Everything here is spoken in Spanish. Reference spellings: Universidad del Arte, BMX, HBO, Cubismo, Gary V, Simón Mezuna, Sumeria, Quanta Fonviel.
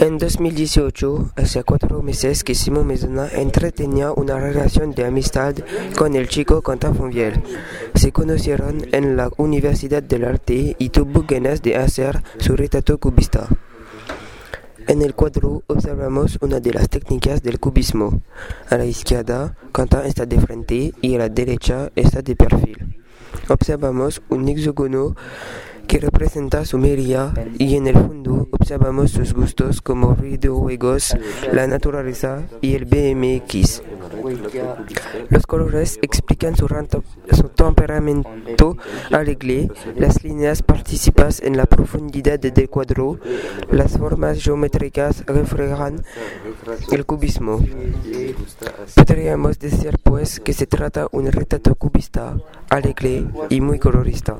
En 2018, hace 4 meses que Simón Mezuna entretenía una relación de amistad con el chico Quanta Fonviel. Se conocieron en la Universidad del Arte y tuvo ganas de hacer su retrato cubista. En el cuadro observamos una de las técnicas del cubismo. A la izquierda, Quanta está de frente y a la derecha está de perfil. Observamos un hexágono que representa Sumeria y en el fondo observamos sus gustos como videojuegos, la naturaleza y el BMX. Los colores explican su temperamento alegre, las líneas participan en la profundidad del cuadro, las formas geométricas reflejan el cubismo. Podríamos decir pues que se trata de un retrato cubista, alegre y muy colorista.